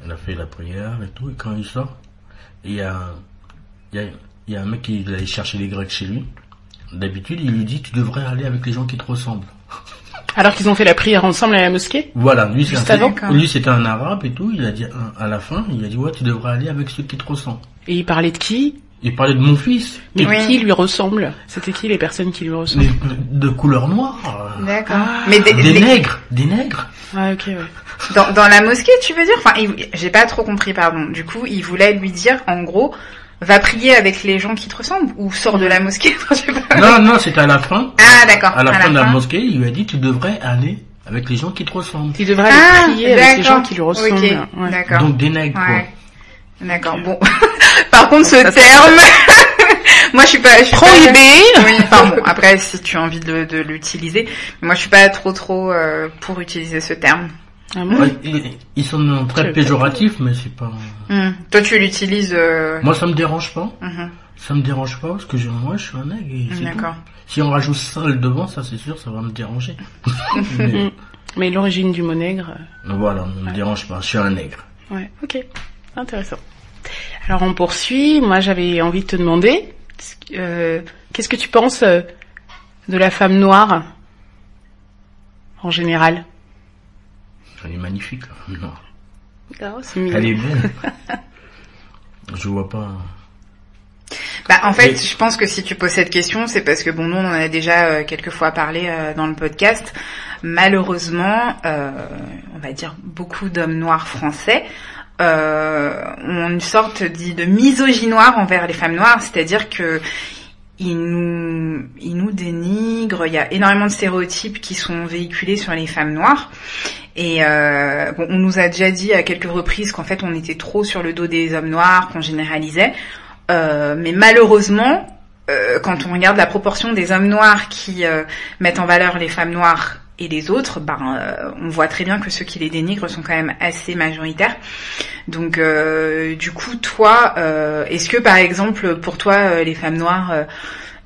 il a fait la prière et tout, et quand il sort, il y a... Il y a Il y a un mec qui allait chercher les Grecs chez lui. D'habitude, il lui dit, tu devrais aller avec les gens qui te ressemblent. Alors qu'ils ont fait la prière ensemble à la mosquée. Voilà, lui, c'est un, lui c'était un arabe et tout, il a dit à la fin, il a dit ouais, tu devrais aller avec ceux qui te ressemblent. Et il parlait de qui? Il parlait de mon fils. Mais oui. Qui lui ressemble? C'était qui les personnes qui lui ressemblent? De, de couleur noire. D'accord. Ah, mais des, des, des nègres, des nègres. Ah ok ouais. Dans, dans la mosquée, tu veux dire? Enfin, il, j'ai pas trop compris, pardon. Du coup, il voulait lui dire, en gros, va prier avec les gens qui te ressemblent ou sors de la mosquée. Enfin, je sais pas. Non, non, c'était à la fin. Ah d'accord. À la à fin la de la fin. Mosquée, il lui a dit, tu devrais aller avec les gens qui te ressemblent. Tu devrais ah, aller prier d'accord. avec les gens qui lui ressemblent. Okay. Ouais. D'accord. Donc des nègres. Ouais. Quoi. D'accord, bon. Par contre, ce ça, terme, moi je suis pas, je suis prohibé. Pas... Oui, enfin bon. Après, si tu as envie de, de l'utiliser, moi je suis pas trop trop euh, pour utiliser ce terme. Ah bon ouais, ils, ils sont très péjoratifs, mais c'est pas. Mmh. Toi, tu l'utilises. Euh... Moi, ça me dérange pas. Mmh. Ça me dérange pas parce que je, moi, je suis un nègre. Et c'est d'accord. Tout. Si on rajoute sale devant, ça c'est sûr, ça va me déranger. mais... mais l'origine du mot nègre. Voilà, ne me ouais. dérange pas. Je suis un nègre. Ouais. Ok. Intéressant. Alors on poursuit. Moi j'avais envie de te demander, euh, qu'est-ce que tu penses euh, de la femme noire en général? Elle est magnifique la femme noire. Oh, c'est mignon. Elle est belle. Je vois pas. Bah en fait, mais... je pense que si tu poses cette question, c'est parce que bon, nous on en a déjà euh, quelques fois parlé euh, dans le podcast. Malheureusement, euh, on va dire beaucoup d'hommes noirs français. Euh, ont une sorte dit de misogynoir envers les femmes noires, c'est-à-dire que ils nous, ils nous dénigrent. Il y a énormément de stéréotypes qui sont véhiculés sur les femmes noires. Et euh, bon, on nous a déjà dit à quelques reprises qu'en fait on était trop sur le dos des hommes noirs, qu'on généralisait. Euh, mais malheureusement, euh, quand on regarde la proportion des hommes noirs qui euh, mettent en valeur les femmes noires et les autres, ben, euh, on voit très bien que ceux qui les dénigrent sont quand même assez majoritaires. Donc, euh, du coup, toi, euh, est-ce que, par exemple, pour toi, euh, les femmes noires, euh,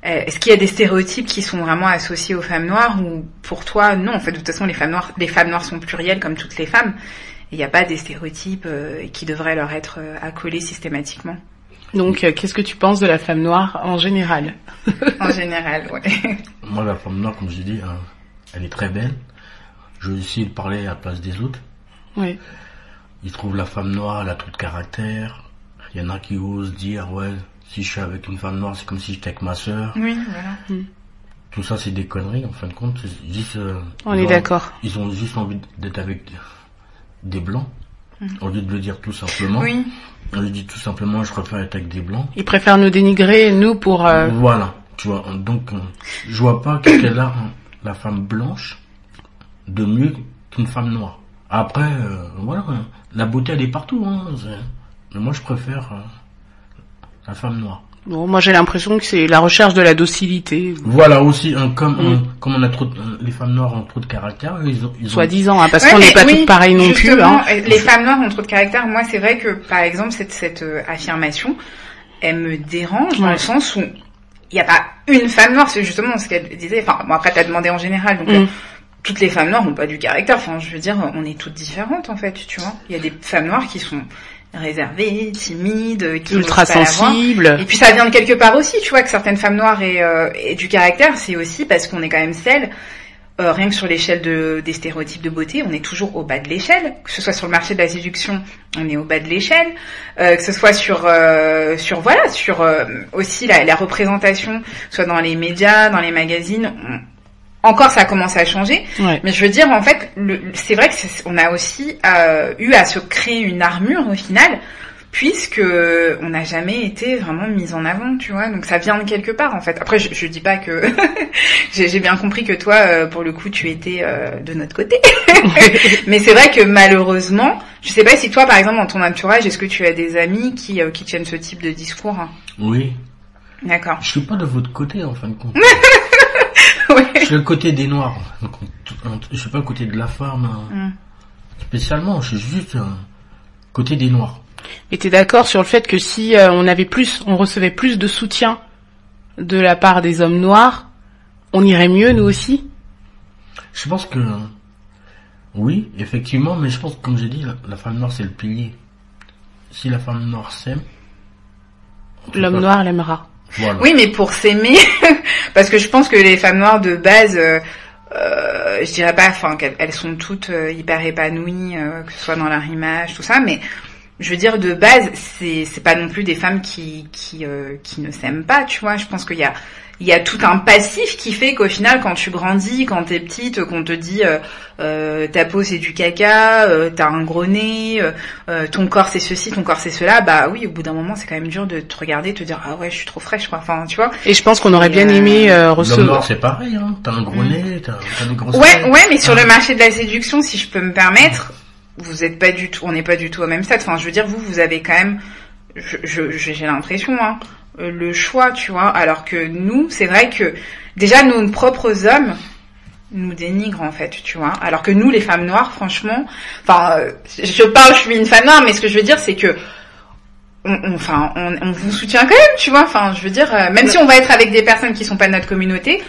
est-ce qu'il y a des stéréotypes qui sont vraiment associés aux femmes noires ou pour toi, non, en fait, de toute façon, les femmes noires, les femmes noires sont plurielles comme toutes les femmes. Il n'y a pas des stéréotypes euh, qui devraient leur être euh, accolés systématiquement. Donc, euh, qu'est-ce que tu penses de la femme noire en général? En général, ouais. Moi, la femme noire, comme je dis... Hein... Elle est très belle. Je vais essayer de parler à la place des autres. Oui. Ils trouvent la femme noire, elle a trop de caractère. Il y en a qui osent dire, ouais, si je suis avec une femme noire, c'est comme si j'étais avec ma sœur. Oui, voilà. Mm. Tout ça, c'est des conneries, en fin de compte. C'est juste, euh, on est ont, d'accord. Ils ont juste envie d'être avec des blancs. Mm. Au lieu de le dire tout simplement. Oui. On lui dit tout simplement, je préfère être avec des blancs. Ils préfèrent nous dénigrer, nous, pour... Euh... Voilà. Tu vois, donc, je vois pas qu'elle a... la femme blanche de mieux qu'une femme noire. Après, euh, voilà, la beauté elle est partout. Hein, mais moi je préfère euh, la femme noire. Bon, moi j'ai l'impression que c'est la recherche de la docilité. Voilà aussi, hein, comme mm. on, comme on a trop, de, les femmes noires ont trop de caractère, ils ont. Ils soi-disant, hein, parce ouais, qu'on n'est pas oui, toutes pareilles non plus. Hein. Les femmes noires ont trop de caractère. Moi, c'est vrai que par exemple cette, cette euh, affirmation, elle me dérange ouais. dans le sens où. Il n'y a pas une femme noire, c'est justement ce qu'elle disait. Enfin, bon, après, t'as demandé en général. Donc, mm. toutes les femmes noires n'ont pas du caractère. Enfin, je veux dire, on est toutes différentes, en fait, tu vois. Il y a des femmes noires qui sont réservées, timides, qui ultra sensibles. Et puis, ça vient de quelque part aussi, tu vois, que certaines femmes noires aient, euh, aient du caractère. C'est aussi parce qu'on est quand même celles... Euh, rien que sur l'échelle de, des stéréotypes de beauté, on est toujours au bas de l'échelle. Que ce soit sur le marché de la séduction, on est au bas de l'échelle. Euh, que ce soit sur, euh, sur voilà, sur euh, aussi la, la représentation, soit dans les médias, dans les magazines. On... Encore, ça a commencé à changer. Ouais. Mais je veux dire, en fait, le, c'est vrai que c'est, on a aussi euh, eu à se créer une armure au final, puisque on n'a jamais été vraiment mis en avant, tu vois. Donc ça vient de quelque part, en fait. Après, je, je dis pas que j'ai, j'ai bien compris que toi, euh, pour le coup, tu étais euh, de notre côté. Mais c'est vrai que malheureusement, je sais pas si toi, par exemple, dans ton entourage, est-ce que tu as des amis qui euh, qui tiennent ce type de discours? Hein? Oui. D'accord. Je suis pas de votre côté, en fin de compte. Oui. Je suis le côté des noirs. Je suis pas le côté de la femme hein. mm. spécialement. Je suis juste euh, côté des noirs. Et t'es d'accord sur le fait que si euh, on avait plus, on recevait plus de soutien de la part des hommes noirs, on irait mieux nous aussi? Je pense que euh, oui, effectivement, mais je pense que comme j'ai dit, la, la femme noire c'est le pilier. Si la femme noire s'aime, l'homme pas... noir l'aimera. Voilà. Oui, mais pour s'aimer, parce que je pense que les femmes noires de base. Euh, Euh, euh, je dirais pas, enfin, qu'elles elles sont toutes euh, hyper épanouies, euh, que ce soit dans leur image, tout ça, mais je veux dire, de base, c'est c'est pas non plus des femmes qui qui euh, qui ne s'aiment pas, tu vois. Je pense qu'il y a il y a tout un passif qui fait qu'au final, quand tu grandis, quand t'es petite, qu'on te dit euh, euh, ta peau c'est du caca, euh, t'as un gros nez, euh, ton corps c'est ceci, ton corps c'est cela, bah oui, au bout d'un moment, c'est quand même dur de te regarder, te dire ah ouais, je suis trop fraîche, quoi. Enfin, tu vois. Et je pense qu'on aurait Et bien euh... aimé euh, recevoir. L'homme noir, c'est pareil, hein. T'as un gros mmh. nez, t'as, t'as des grosses. Ouais, nez. ouais, mais sur ah. le marché de la séduction, si je peux me permettre. Vous êtes pas du tout, on n'est pas du tout au même stade. Enfin, je veux dire, vous, vous avez quand même, je, je, j'ai l'impression, hein, le choix, tu vois. Alors que nous, c'est vrai que déjà nos propres hommes nous dénigrent en fait, tu vois. Alors que nous, les femmes noires, franchement, enfin, je parle, je suis une femme noire, mais ce que je veux dire, c'est que enfin, on, on, on vous soutient quand même, tu vois. Enfin, je veux dire, même si on va être avec des personnes qui sont pas de notre communauté.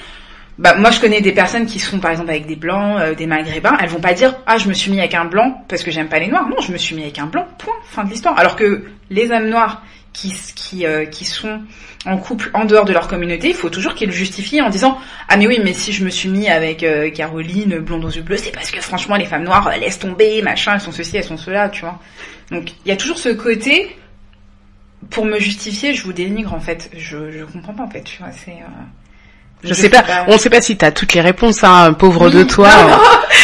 Bah moi je connais des personnes qui sont par exemple avec des blancs, euh, des maghrébins, elles vont pas dire ah je me suis mis avec un blanc parce que j'aime pas les noirs. Non, je me suis mis avec un blanc. Point, fin de l'histoire. Alors que les hommes noirs qui qui euh, qui sont en couple en dehors de leur communauté, il faut toujours qu'ils le justifient en disant ah mais oui, mais si je me suis mis avec euh, Caroline blonde aux yeux bleus, c'est parce que franchement les femmes noires elles laissent tomber, machin, elles sont ceci, elles sont cela, tu vois. Donc il y a toujours ce côté pour me justifier, je vous dénigre en fait. Je je comprends pas en fait, tu vois, c'est euh... Je, je sais, sais pas, pas, on sait pas si t'as toutes les réponses, hein, pauvre de toi,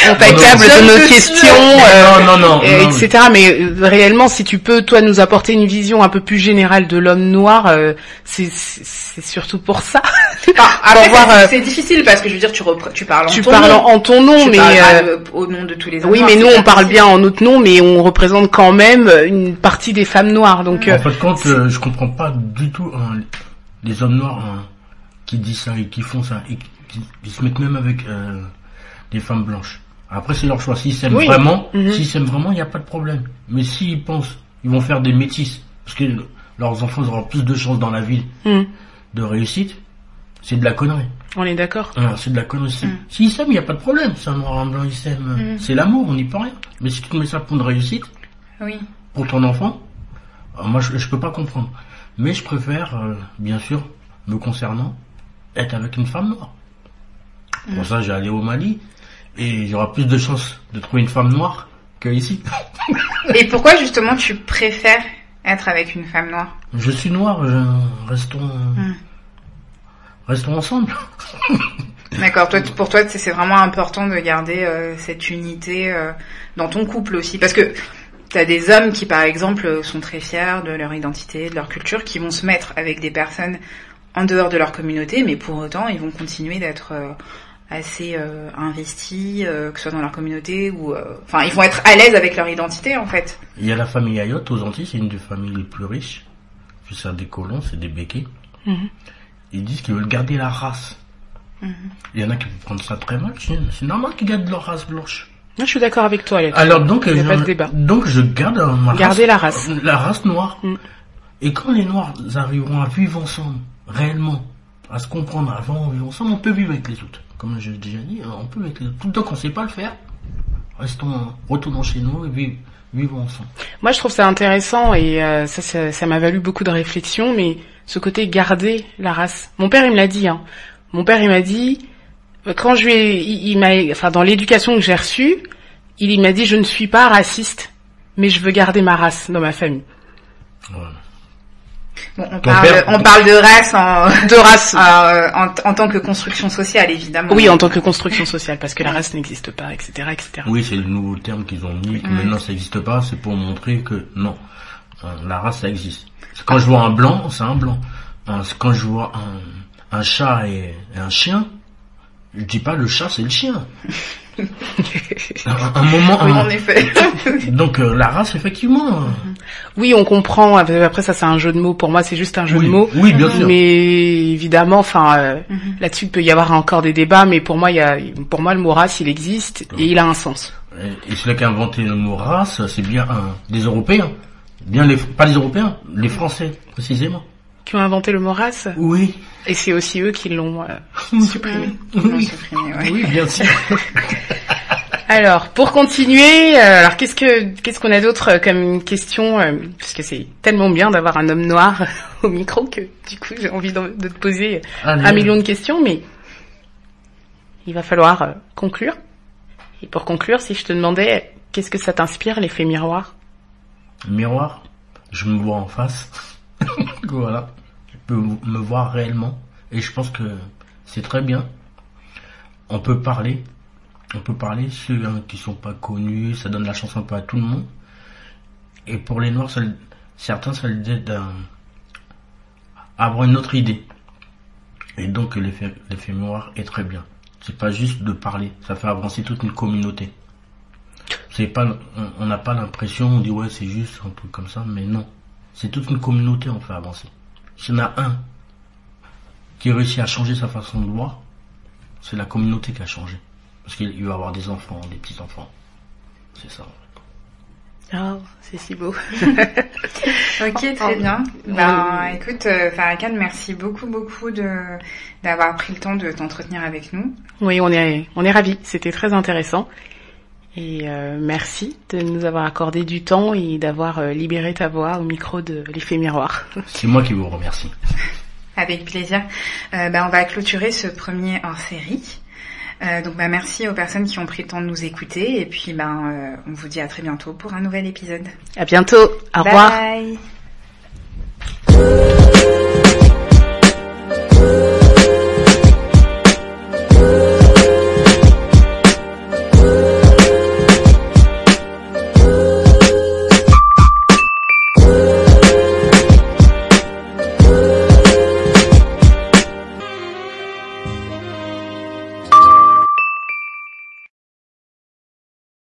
on t'accable de nos questions, euh, non, non, non, euh, non, et cetera. Mais réellement, si tu peux, toi, nous apporter une vision un peu plus générale de l'homme noir, euh, c'est, c'est, c'est surtout pour ça. Enfin, après, voir, c'est, c'est difficile parce que je veux dire, tu, repre- tu parles en tu ton parles nom. en ton nom, tu mais euh, de, au nom de tous les hommes. Oui, noirs, mais nous, on parle bien en notre nom, mais on représente quand même une partie des femmes noires. Donc, en euh, fait, quand euh, je comprends pas du tout hein, les hommes noirs. Hein. qui disent ça et qui font ça et qui, qui se mettent même avec euh, des femmes blanches. Après c'est leur choix. S'ils s'aiment oui. vraiment, mmh. s'ils s'aiment vraiment, il n'y a pas de problème. Mais s'ils pensent, ils vont faire des métisses parce que leurs enfants auront plus de chances dans la ville mmh. de réussite. C'est de la connerie. On est d'accord. Ah, c'est de la connerie. Mmh. S'ils s'aiment, il n'y a pas de problème. C'est un noir, un blanc, ils s'aiment. Mmh. C'est l'amour, on n'y peut rien. Mais si tu te mets ça pour une réussite, oui. pour ton enfant, euh, moi je, je peux pas comprendre. Mais je préfère, euh, bien sûr, me concernant. Être avec une femme noire. Mmh. Pour ça, j'ai allé au Mali et j'aurai plus de chances de trouver une femme noire qu'ici. Et pourquoi justement tu préfères être avec une femme noire ? Je suis noire, je... restons mmh. restons ensemble. D'accord. Toi, pour toi, c'est vraiment important de garder euh, cette unité euh, dans ton couple aussi, parce que t'as des hommes qui, par exemple, sont très fiers de leur identité, de leur culture, qui vont se mettre avec des personnes en dehors de leur communauté, mais pour autant, ils vont continuer d'être euh, assez euh, investis, euh, que ce soit dans leur communauté ou... Enfin, euh, ils vont être à l'aise avec leur identité, en fait. Il y a la famille Ayotte, aux Antilles, c'est une des familles les plus riches. Puis c'est des colons, c'est des béquets. Mm-hmm. Ils disent qu'ils veulent garder la race. Mm-hmm. Il y en a qui prennent ça très mal. C'est normal qu'ils gardent leur race blanche. Non, je suis d'accord avec toi, Ayotte. Alors, donc, euh, pas le débat. donc je garde euh, ma Garder race, la race. La race noire. Mm. Et quand les Noirs arriveront à vivre ensemble, réellement, à se comprendre, avant, vivre ensemble, on peut vivre avec les autres. Comme je l'ai déjà dit, on peut vivre avec les autres. Tout le temps qu'on ne sait pas le faire, restons, retournons chez nous et vivons, vivons ensemble. Moi, je trouve ça intéressant et euh, ça, ça, ça m'a valu beaucoup de réflexion, mais ce côté garder la race. Mon père, il me l'a dit, hein. Mon père, il m'a dit, quand je lui ai, il, il m'a, enfin, dans l'éducation que j'ai reçue, il, il m'a dit, je ne suis pas raciste, mais je veux garder ma race dans ma famille. Voilà. Bon, on parle, père, on parle de race, en, de race. Euh, en, en tant que construction sociale, évidemment. Oui, en tant que construction sociale, parce que la race n'existe pas, et cetera, et cetera. Oui, c'est le nouveau terme qu'ils ont mis. Mmh. Maintenant, ça n'existe pas. C'est pour montrer que non, la race, ça existe. Quand je vois un blanc, c'est un blanc. Quand je vois un, un chat et, et un chien, je dis pas le chat, c'est le chien. un moment oui, un... en effet. Donc euh, la race effectivement. Oui, on comprend. Après ça, c'est un jeu de mots. Pour moi, c'est juste un jeu oui. de mots. Oui, bien sûr. Mais évidemment, enfin euh, mm-hmm. là-dessus, il peut y avoir encore des débats. Mais pour moi, il y a, pour moi, le mot race, il existe oui. et il a un sens. Et, et celui qui a inventé le mot race, c'est bien des euh, Européens, bien les, pas les Européens, les Français précisément. Qui ont inventé le mot race ? Oui. Et c'est aussi eux qui l'ont euh, supprimé. Ils l'ont supprimé, ouais. Oui, bien sûr. Alors, pour continuer, euh, alors qu'est-ce que qu'est-ce qu'on a d'autre euh, comme question euh, parce que c'est tellement bien d'avoir un homme noir au micro que du coup j'ai envie de, de te poser Allez. un million de questions, mais il va falloir euh, conclure. Et pour conclure, si je te demandais, qu'est-ce que ça t'inspire, l'effet miroir ? Miroir ? Je me vois en face. Voilà. Je peux me voir réellement. Et je pense que c'est très bien. On peut parler. On peut parler. Ceux hein, qui sont pas connus, ça donne la chance un peu à tout le monde. Et pour les Noirs, ça, certains, ça les aide à avoir une autre idée. Et donc, l'effet, l'effet miroir est très bien. C'est pas juste de parler, ça fait avancer toute une communauté. C'est pas, on n'a pas l'impression, on dit ouais c'est juste un truc comme ça, mais non. C'est toute une communauté, on fait avancer. S'il y en a un qui réussit à changer sa façon de voir, c'est la communauté qui a changé. Parce qu'il va avoir des enfants, des petits-enfants. C'est ça. Oh, c'est si beau. Ok, très bien. Ben, écoute, euh, Farrakhan, merci beaucoup, beaucoup de d'avoir pris le temps de t'entretenir avec nous. Oui, on est on est ravis. C'était très intéressant. Et euh, merci de nous avoir accordé du temps et d'avoir euh, libéré ta voix au micro de l'effet miroir. C'est moi qui vous remercie. Avec plaisir. Euh, ben, on va clôturer ce premier hors-série. Euh, donc bah, merci aux personnes qui ont pris le temps de nous écouter et puis bah, euh, on vous dit à très bientôt pour un nouvel épisode. À bientôt, au revoir. Bye.